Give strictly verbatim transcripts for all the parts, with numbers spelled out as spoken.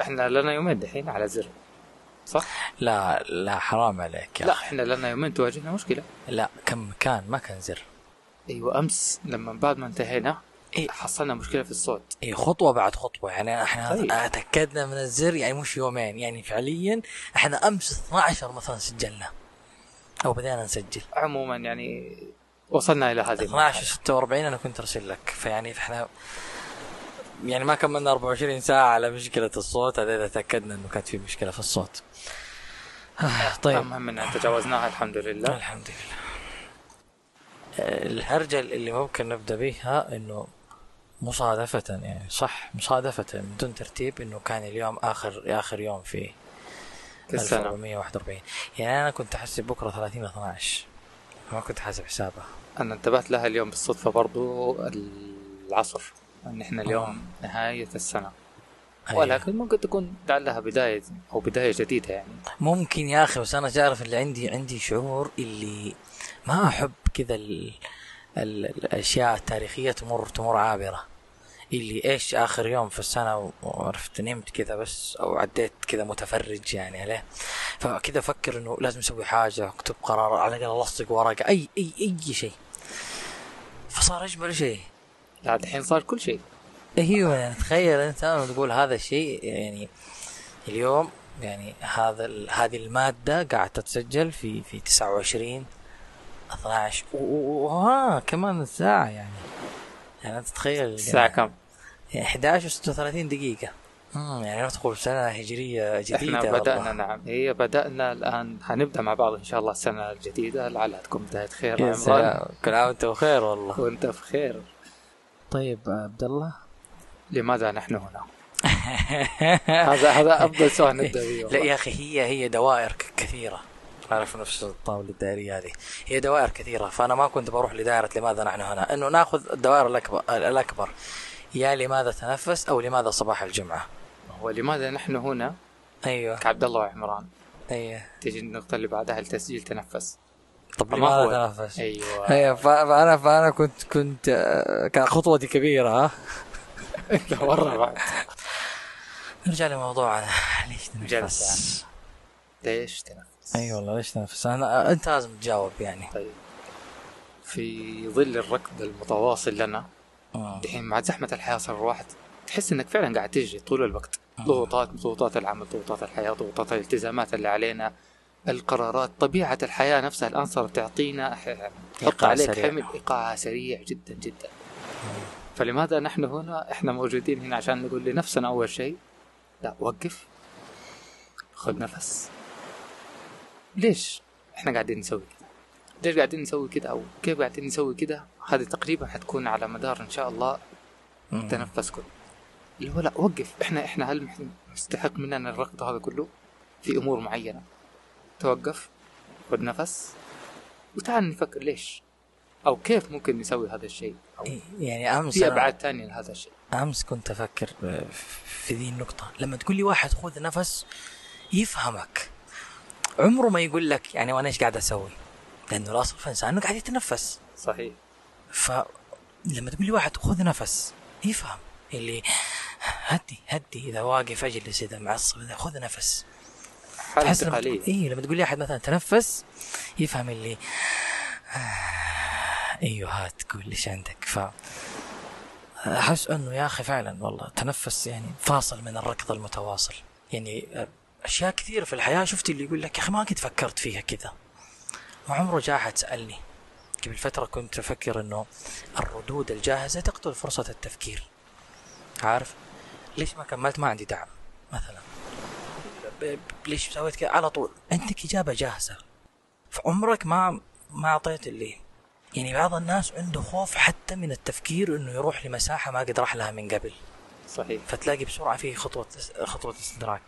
احنا لنا يومين دحين على زر صح؟ لا لا حرام عليك يا لا احنا لنا يومين تواجهنا مشكلة. لا كم كان ما كان زر. ايوه امس لما بعد ما انتهينا إيه؟ حصلنا مشكلة في الصوت. اي خطوة بعد خطوة يعني احنا طيب. اتأكدنا من الزر يعني مش يومين يعني فعليا احنا امس اثنا عشر مثلا سجلنا او بدأنا نسجل. عموما يعني وصلنا الى هذه اثنا عشر ستة وأربعين انا كنت ارسل لك فيعني احنا يعني ما كملنا أربعة وعشرين ساعة على مشكلة الصوت. هذا تأكدنا انه كانت في مشكلة في الصوت. طيب المهم ان تجاوزناها الحمد لله. الحمد لله. الهرجة اللي ممكن نبدأ بها انه مصادفة يعني صح مصادفة بدون ترتيب انه كان اليوم اخر اخر يوم في ألف وأربعمية وواحد وأربعين يعني انا كنت احسب بكرة ثلاثين اثنا عشر ما كنت حاسب حسابها. انا انتبهت لها اليوم بالصدفة برضو العصر ان احنا اليوم أوه. نهاية السنة أيه. ولكن ممكن تكون لعلها بداية او بداية جديدة يعني ممكن يا اخي. بس انا تعرف اللي عندي عندي شعور اللي ما احب كذا الاشياء التاريخية تمر تمر عابرة اللي ايش اخر يوم في السنة وعرفت نمت كذا بس او عديت كذا متفرج يعني عليه. فكذا افكر انه لازم اسوي حاجة اكتب قرار على الاقل الصق ورقة اي اي اي شيء فصار اجبل شيء. لا الحين صار كل شيء. ايوه يعني تخيل انت تقول هذا الشيء يعني اليوم يعني هذا هذه المادة قاعدة تتسجل في في تسعة وعشرين اثنا عشر وها كمان ساعة يعني يعني تتخيل الساعة كم؟ إحدى عشر وستة وثلاثين دقيقة امم يعني ندخل سنة هجرية جديدة. احنا بدأنا والله. نعم هي بدأنا الآن هنبدأ مع بعض إن شاء الله السنة الجديدة لعلها تكون بداية خير يا عمران. كل عام وأنت بخير والله. وأنت بخير. طيب عبد الله لماذا نحن هنا؟ هذا هذا أفضل سؤال نبدأ فيه. لا يا أخي هي هي دوائر كثيرة عارف نفس الطاولة الدائرية هذه هي دوائر كثيرة. فأنا ما كنت بروح لدائرة لماذا نحن هنا إنه نأخذ الدوائر الأكبر الأكبر يا لماذا تنفس أو لماذا صباح الجمعة هو لماذا نحن هنا. أيوة كعبد الله وعمران. أيوة تيجي النقطة اللي بعدها التسجيل تنفس. طب لماذا تنفس؟ أيوة أيوة فأنا فأنا كنت كنت كان خطوتي كبيرة ها مرة بعد. نرجع لموضوع ليش تنفس؟ ليش تنفس؟ أي والله ليش تنفس؟ أنا أنت لازم تجاوب يعني. طيب في ظل الركض المتواصل لنا دحين مع زحمة الحياة صار الواحد تحس إنك فعلا قاعد تجري طول الوقت. ضغوطات ضغوطات العمل ضغوطات الحياة ضغوطات الالتزامات اللي علينا القرارات طبيعة الحياة نفسها الآن صارت تعطينا تحط عليك حمل إيقاع سريع جدا جدا. فلماذا نحن هنا؟ إحنا موجودين هنا عشان نقول لنفسنا أول شيء لا وقف خذ نفس. ليش إحنا قاعدين نسوي كده؟ ليش قاعدين نسوي كده أو كيف قاعدين نسوي كده؟ هذه تقريبا حتكون على مدار إن شاء الله تنفسكم اللي هو لا وقف. إحنا إحنا هل مستحق مننا الركض هذا كله في أمور معينة؟ توقف خذ نفس وتعال نفكر ليش أو كيف ممكن نسوي هذا الشيء أو يعني أمس في أبعاد تانية لهذا الشيء. أمس كنت أفكر في ذي النقطة لما تقول لي واحد خذ نفس يفهمك عمره ما يقول لك يعني وأنا إيش قاعد أسوي لأنه لا أصل فنسى أنه قاعد يتنفس صحيح. فلما تقول لي واحد خذ نفس يفهم اللي هدي هدي إذا واقف أجلس إذا معصب إذا خذ نفس تحس لما تقول... إيه لما تقول لي أحد مثلا تنفس يفهم اللي أيوه هات تقول ليش عندك. فأحس أنه يا أخي فعلا والله تنفس يعني فاصل من الركض المتواصل يعني أشياء كثير في الحياة شفت اللي يقول لك يا أخي ما كنت فكرت فيها كذا وعمره جاحة تسألني. قبل فترة كنت أفكر أنه الردود الجاهزة تقتل فرصة التفكير عارف ليش ما كملت ما عندي دعم مثلا ليش سويت كذا على طول عندك إجابة جاهزة فعمرك ما ما أعطيت اللي يعني بعض الناس عنده خوف حتى من التفكير إنه يروح لمساحة ما قد راح لها من قبل صحيح. فتلاقي بسرعة فيه خطوة خطوة استدراك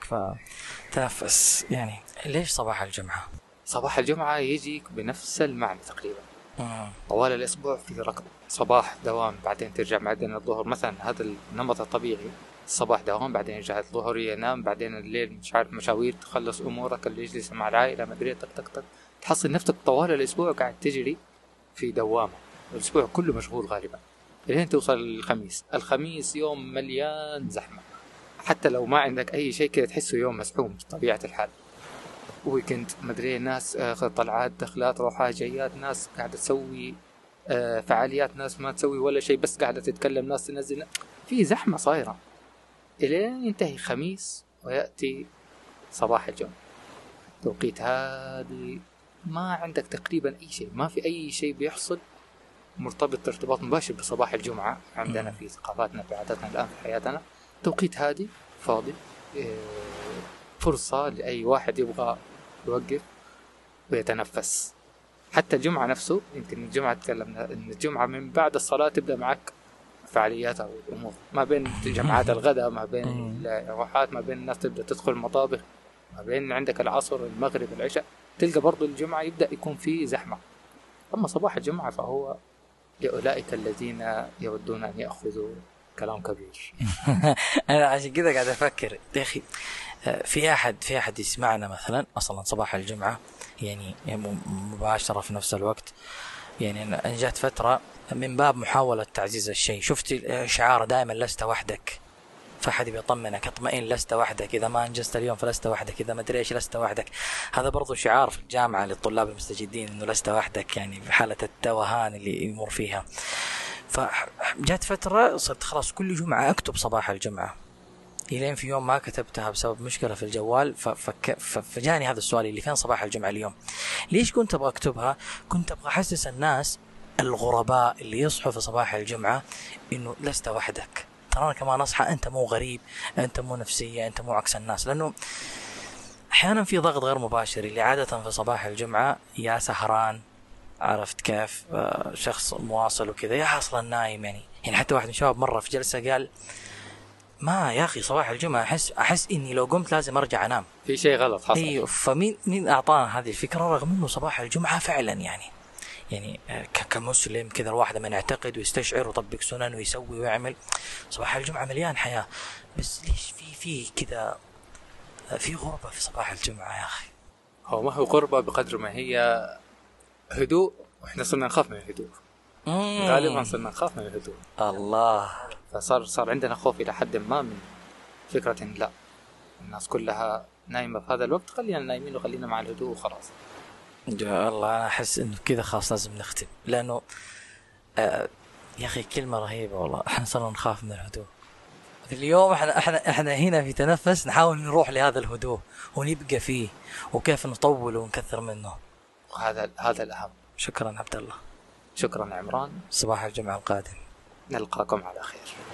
فتنفس يعني. ليش صباح الجمعة؟ صباح الجمعة يجيك بنفس المعنى تقريبا مم. طوال الأسبوع في ركض صباح دوام بعدين ترجع بعدين الظهر مثلا هذا النمط الطبيعي الصباح دوام بعدين يرجع الظهر ينام بعدين الليل مش عارف مشاوير تخلص أمورك اللي يجلس مع العائلة ما أدري تك تك تك تحصل نفسك طوال الأسبوع قاعد تجري في دوامة الأسبوع كله مشغول غالبا. الحين توصل الخميس الخميس يوم مليان زحمة حتى لو ما عندك أي شيء كده تحسه يوم مسحوم بطبيعة الحال. ويكند مدري، ناس طلعات دخلات روحات جيات، ناس قاعدة تسوي فعاليات، ناس ما تسوي ولا شيء بس قاعدة تتكلم، ناس تنزل، في زحمة صايرة إلين ينتهي خميس ويأتي صباح الجمعة. توقيت هذه ما عندك تقريبا أي شيء، ما في أي شيء بيحصل مرتبط ارتباط مباشر بصباح الجمعة عندنا في ثقافتنا في عاداتنا الآن في حياتنا. توقيت هادي فاضي، فرصة لأي واحد يبغى يوقف ويتنفس. حتى الجمعة نفسه، يمكن الجمعة تكلمنا إن الجمعة من بعد الصلاة تبدأ معك فعاليات أو الأمور ما بين جمعات الغداء، ما بين الروحات، ما بين الناس تبدأ تدخل المطابخ، ما بين عندك العصر المغرب العشاء، تلقى برضو الجمعة يبدأ يكون فيه زحمة. أما صباح الجمعة فهو لأولئك الذين يودون أن يأخذوا كلام كبير. أنا عشان كذا قاعد أفكر يا أخي، في أحد في أحد يسمعنا مثلا أصلا صباح الجمعة يعني مباشرة في نفس الوقت؟ يعني أنا جات فترة من باب محاولة تعزيز الشيء، شفت شعار دائما لست وحدك، فحد بيطمنك اطمئن لست وحدك، إذا ما أنجزت اليوم فلست وحدك، إذا ما أدري إيش لست وحدك. هذا برضو شعار في الجامعة للطلاب المستجدين إنه لست وحدك، يعني في حالة التوهان اللي يمر فيها. فجات فترة صرت خلاص كل جمعة أكتب صباح الجمعة، إلين في يوم ما كتبتها بسبب مشكلة في الجوال. ففك... فجاني هذا السؤال اللي فين صباح الجمعة اليوم؟ ليش كنت أبغى أكتبها؟ كنت أبغى أحسس الناس الغرباء اللي يصحوا في صباح الجمعة إنه لست وحدك، ترانا كمان أصحى، أنت مو غريب، أنت مو نفسية، أنت مو عكس الناس. لأنه أحيانا في ضغط غير مباشر اللي عادة في صباح الجمعة يا سهران، عرفت كيف، شخص مواصل وكذا، يا حصل النايم. يعني يعني حتى واحد من شباب مرة في جلسة قال ما يا أخي صباح الجمعة أحس أحس إني لو قمت لازم أرجع أنام، في شيء غلط حصل. أيوه، فمين مين أعطانا هذه الفكرة رغم إنه صباح الجمعة فعلا يعني يعني كمسلم كذا الواحد من يعتقد ويستشعر ويطبق سنن ويسوي ويعمل. صباح الجمعة مليان حياة، بس ليش في في كذا في غربة في صباح الجمعة يا أخي؟ هو ما هو غربة بقدر ما هي هدوء، وإحنا صرنا نخاف من الهدوء غالبا، صرنا نخاف من الهدوء الله. فصار صار عندنا خوف إلى حد ما من فكرة إن لا الناس كلها نايمة في هذا الوقت، خلينا نايمين وخلينا مع الهدوء وخلاص. يا الله أنا أحس إنه كذا خلاص لازم نختم، لأنه آه يا أخي كلمة رهيبة والله، إحنا صرنا نخاف من الهدوء. اليوم إحنا إحنا إحنا هنا في تنفس نحاول نروح لهذا الهدوء ونبقى فيه، وكيف نطول ونكثر منه، وهذا هذا الأهم. شكرا عبد الله، شكرا عمران، صباح الجمعة القادم نلقاكم على خير.